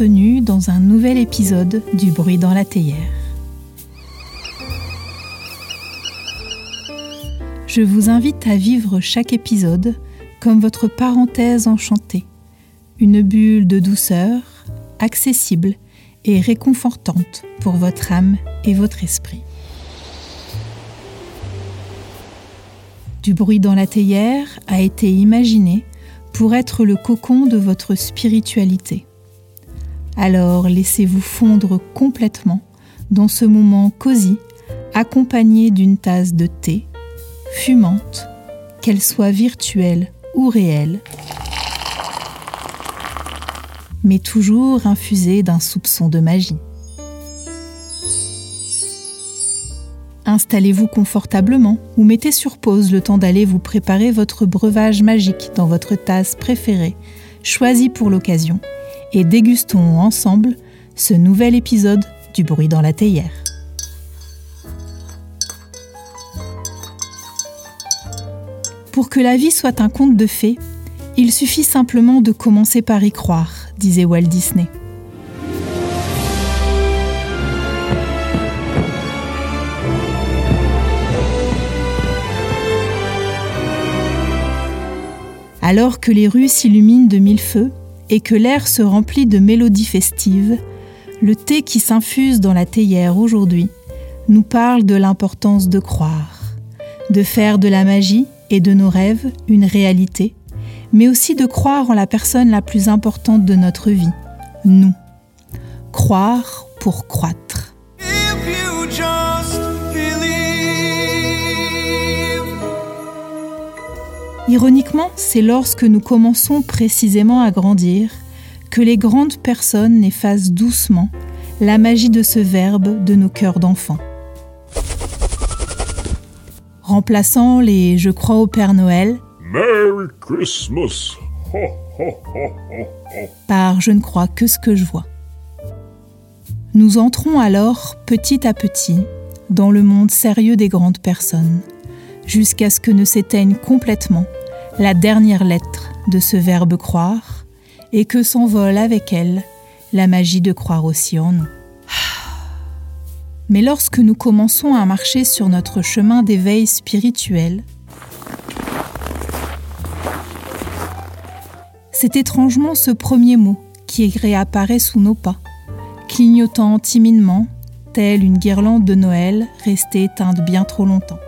bienvenue dans un nouvel épisode du Bruit dans la Théière. Je vous invite à vivre chaque épisode comme votre parenthèse enchantée, une bulle de douceur, accessible et réconfortante pour votre âme et votre esprit. Du bruit dans la théière a été imaginé pour être le cocon de votre spiritualité. Alors laissez-vous fondre complètement dans ce moment cosy, accompagné d'une tasse de thé, fumante, qu'elle soit virtuelle ou réelle, mais toujours infusée d'un soupçon de magie. Installez-vous confortablement ou mettez sur pause le temps d'aller vous préparer votre breuvage magique dans votre tasse préférée, choisie pour l'occasion, et dégustons ensemble ce nouvel épisode du Bruit dans la Théière. Pour que la vie soit un conte de fées, il suffit simplement de commencer par y croire, disait Walt Disney. Alors que les rues s'illuminent de mille feux et que l'air se remplit de mélodies festives, le thé qui s'infuse dans la théière aujourd'hui nous parle de l'importance de croire, de faire de la magie et de nos rêves une réalité, mais aussi de croire en la personne la plus importante de notre vie, nous. Croire pour croître. Ironiquement, c'est lorsque nous commençons précisément à grandir que les grandes personnes effacent doucement la magie de ce verbe de nos cœurs d'enfants, remplaçant les « je crois au Père Noël » Merry Christmas ho, ho, ho, ho. Par « je ne crois que ce que je vois ». Nous entrons alors petit à petit dans le monde sérieux des grandes personnes, jusqu'à ce que ne s'éteigne complètement la dernière lettre de ce verbe « croire » et que s'envole avec elle la magie de croire aussi en nous. Mais lorsque nous commençons à marcher sur notre chemin d'éveil spirituel, c'est étrangement ce premier mot qui réapparaît sous nos pas, clignotant timidement, telle une guirlande de Noël restée éteinte bien trop longtemps.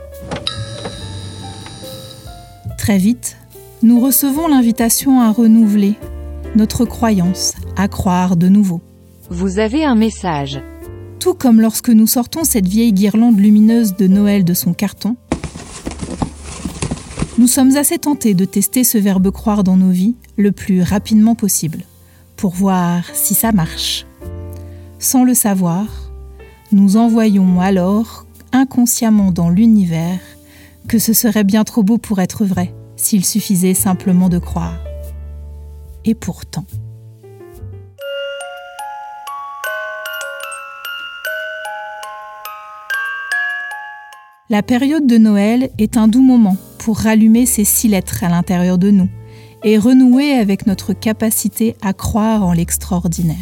Très vite, nous recevons l'invitation à renouveler notre croyance, à croire de nouveau. Vous avez un message. Tout comme lorsque nous sortons cette vieille guirlande lumineuse de Noël de son carton, nous sommes assez tentés de tester ce verbe croire dans nos vies le plus rapidement possible, pour voir si ça marche. Sans le savoir, nous envoyons alors inconsciemment dans l'univers que ce serait bien trop beau pour être vrai, s'il suffisait simplement de croire. Et pourtant... La période de Noël est un doux moment pour rallumer ces 6 lettres à l'intérieur de nous et renouer avec notre capacité à croire en l'extraordinaire.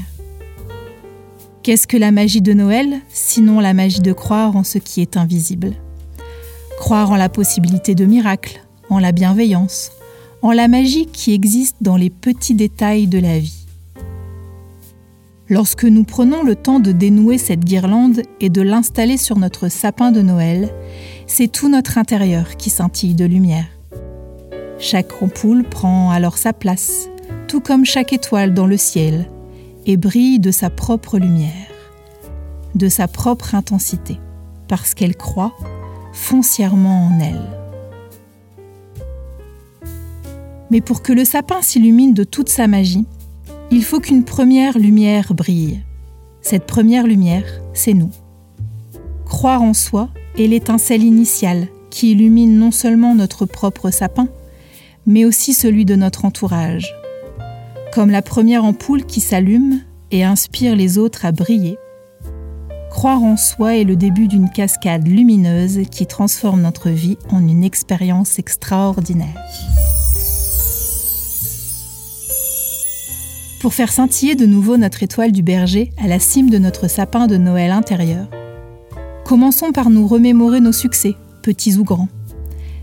Qu'est-ce que la magie de Noël, sinon la magie de croire en ce qui est invisible ? Croire en la possibilité de miracles, en la bienveillance, en la magie qui existe dans les petits détails de la vie. Lorsque nous prenons le temps de dénouer cette guirlande et de l'installer sur notre sapin de Noël, c'est tout notre intérieur qui scintille de lumière. Chaque ampoule prend alors sa place, tout comme chaque étoile dans le ciel, et brille de sa propre lumière, de sa propre intensité, parce qu'elle croit foncièrement en elle. Mais pour que le sapin s'illumine de toute sa magie, il faut qu'une première lumière brille. Cette première lumière, c'est nous. Croire en soi est l'étincelle initiale qui illumine non seulement notre propre sapin, mais aussi celui de notre entourage. Comme la première ampoule qui s'allume et inspire les autres à briller, croire en soi est le début d'une cascade lumineuse qui transforme notre vie en une expérience extraordinaire. pour faire scintiller de nouveau notre étoile du berger à la cime de notre sapin de Noël intérieur. Commençons par nous remémorer nos succès, petits ou grands.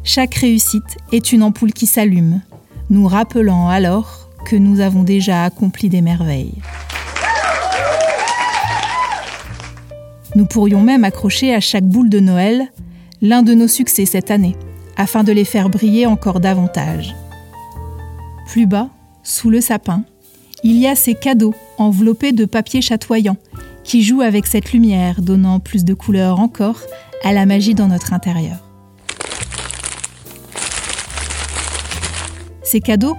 Chaque réussite est une ampoule qui s'allume, nous rappelant alors que nous avons déjà accompli des merveilles. Nous pourrions même accrocher à chaque boule de Noël l'un de nos succès cette année, afin de les faire briller encore davantage. Plus bas, sous le sapin, il y a ces cadeaux enveloppés de papier chatoyant qui jouent avec cette lumière, donnant plus de couleurs encore à la magie dans notre intérieur. Ces cadeaux,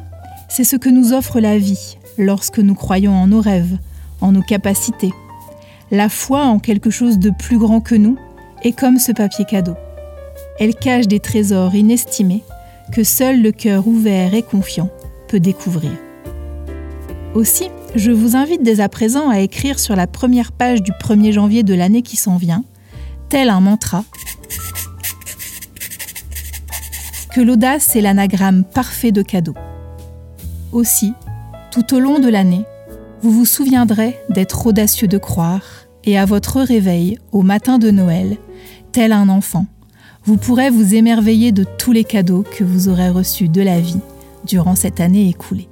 c'est ce que nous offre la vie lorsque nous croyons en nos rêves, en nos capacités. La foi en quelque chose de plus grand que nous est comme ce papier cadeau. Elle cache des trésors inestimés que seul le cœur ouvert et confiant peut découvrir. Aussi, je vous invite dès à présent à écrire sur la première page du 1er janvier de l'année qui s'en vient, tel un mantra, que l'audace est l'anagramme parfait de cadeau. Aussi, tout au long de l'année, vous vous souviendrez d'être audacieux de croire et à votre réveil, au matin de Noël, tel un enfant, vous pourrez vous émerveiller de tous les cadeaux que vous aurez reçus de la vie durant cette année écoulée.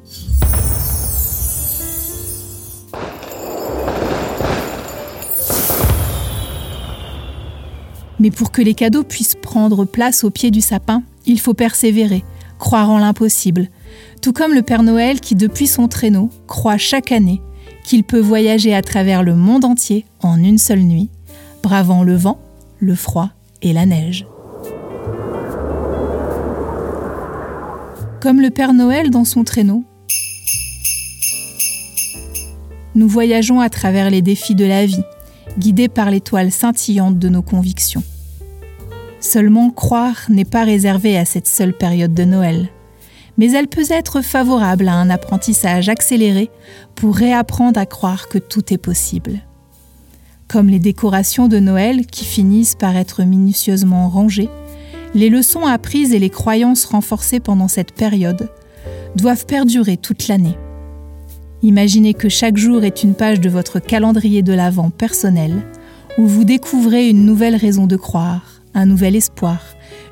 Mais pour que les cadeaux puissent prendre place au pied du sapin, il faut persévérer, croire en l'impossible, tout comme le Père Noël qui, depuis son traîneau, croit chaque année qu'il peut voyager à travers le monde entier en une seule nuit, bravant le vent, le froid et la neige. Comme le Père Noël dans son traîneau, nous voyageons à travers les défis de la vie, guidés par l'étoile scintillante de nos convictions. Seulement, croire n'est pas réservé à cette seule période de Noël, mais elle peut être favorable à un apprentissage accéléré pour réapprendre à croire que tout est possible. Comme les décorations de Noël qui finissent par être minutieusement rangées, les leçons apprises et les croyances renforcées pendant cette période doivent perdurer toute l'année. Imaginez que chaque jour est une page de votre calendrier de l'Avent personnel où vous découvrez une nouvelle raison de croire, un nouvel espoir,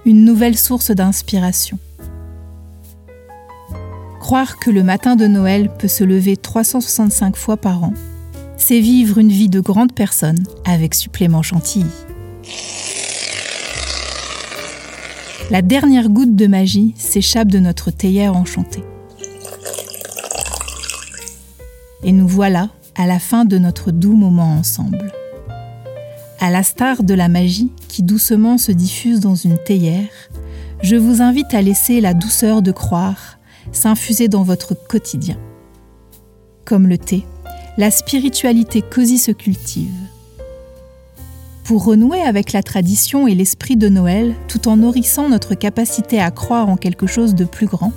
une nouvelle source d'inspiration. Croire que le matin de Noël peut se lever 365 fois par an, c'est vivre une vie de grande personne avec supplément chantilly. La dernière goutte de magie s'échappe de notre théière enchantée. Et nous voilà à la fin de notre doux moment ensemble. À la star de la magie qui doucement se diffuse dans une théière, je vous invite à laisser la douceur de croire s'infuser dans votre quotidien. Comme le thé, la spiritualité cosy se cultive. Pour renouer avec la tradition et l'esprit de Noël, tout en nourrissant notre capacité à croire en quelque chose de plus grand,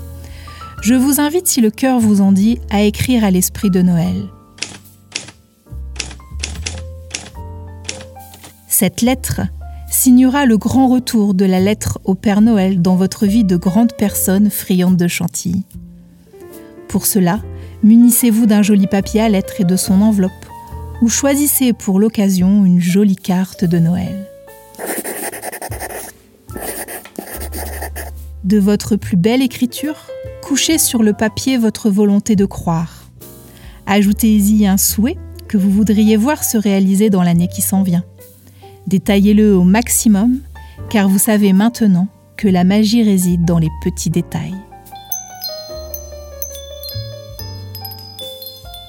je vous invite, si le cœur vous en dit, à écrire à l'esprit de Noël. Cette lettre signera le grand retour de la lettre au Père Noël dans votre vie de grande personne friande de chantilly. Pour cela, munissez-vous d'un joli papier à lettres et de son enveloppe, ou choisissez pour l'occasion une jolie carte de Noël. De votre plus belle écriture, couchez sur le papier votre volonté de croire. Ajoutez-y un souhait que vous voudriez voir se réaliser dans l'année qui s'en vient. Détaillez-le au maximum, car vous savez maintenant que la magie réside dans les petits détails.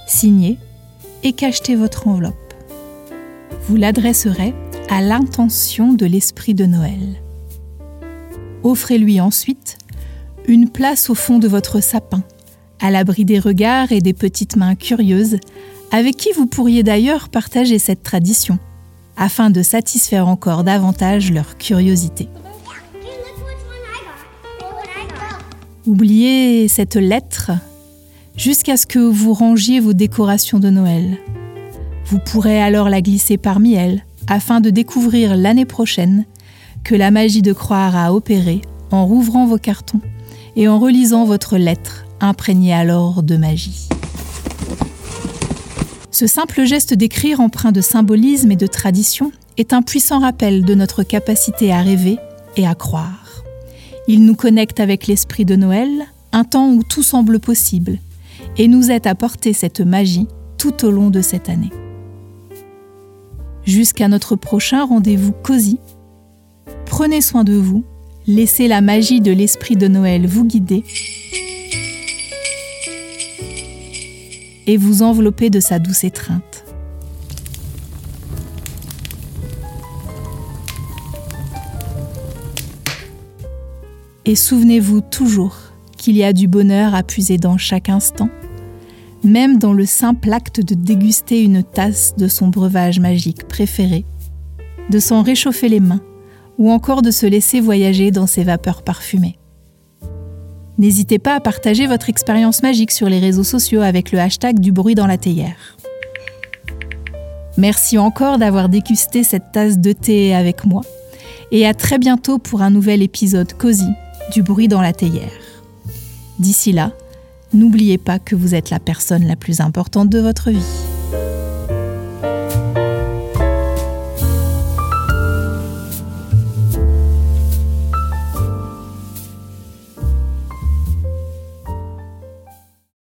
Signez et cachetez votre enveloppe. Vous l'adresserez à l'intention de l'esprit de Noël. Offrez-lui ensuite une place au fond de votre sapin, à l'abri des regards et des petites mains curieuses, avec qui vous pourriez d'ailleurs partager cette tradition, afin de satisfaire encore davantage leur curiosité. Oubliez cette lettre jusqu'à ce que vous rangiez vos décorations de Noël. Vous pourrez alors la glisser parmi elles, afin de découvrir l'année prochaine que la magie de croire a opéré en rouvrant vos cartons et en relisant votre lettre, imprégnée alors de magie. Ce simple geste d'écrire, empreint de symbolisme et de tradition, est un puissant rappel de notre capacité à rêver et à croire. Il nous connecte avec l'esprit de Noël, un temps où tout semble possible, et nous aide à porter cette magie tout au long de cette année. Jusqu'à notre prochain rendez-vous cosy, prenez soin de vous, laissez la magie de l'esprit de Noël vous guider et vous envelopper de sa douce étreinte. Et souvenez-vous toujours qu'il y a du bonheur à puiser dans chaque instant, même dans le simple acte de déguster une tasse de son breuvage magique préféré, de s'en réchauffer les mains ou encore de se laisser voyager dans ses vapeurs parfumées. N'hésitez pas à partager votre expérience magique sur les réseaux sociaux avec le hashtag Du Bruit dans la Théière. Merci encore d'avoir dégusté cette tasse de thé avec moi et à très bientôt pour un nouvel épisode cosy du Bruit dans la Théière. D'ici là, n'oubliez pas que vous êtes la personne la plus importante de votre vie.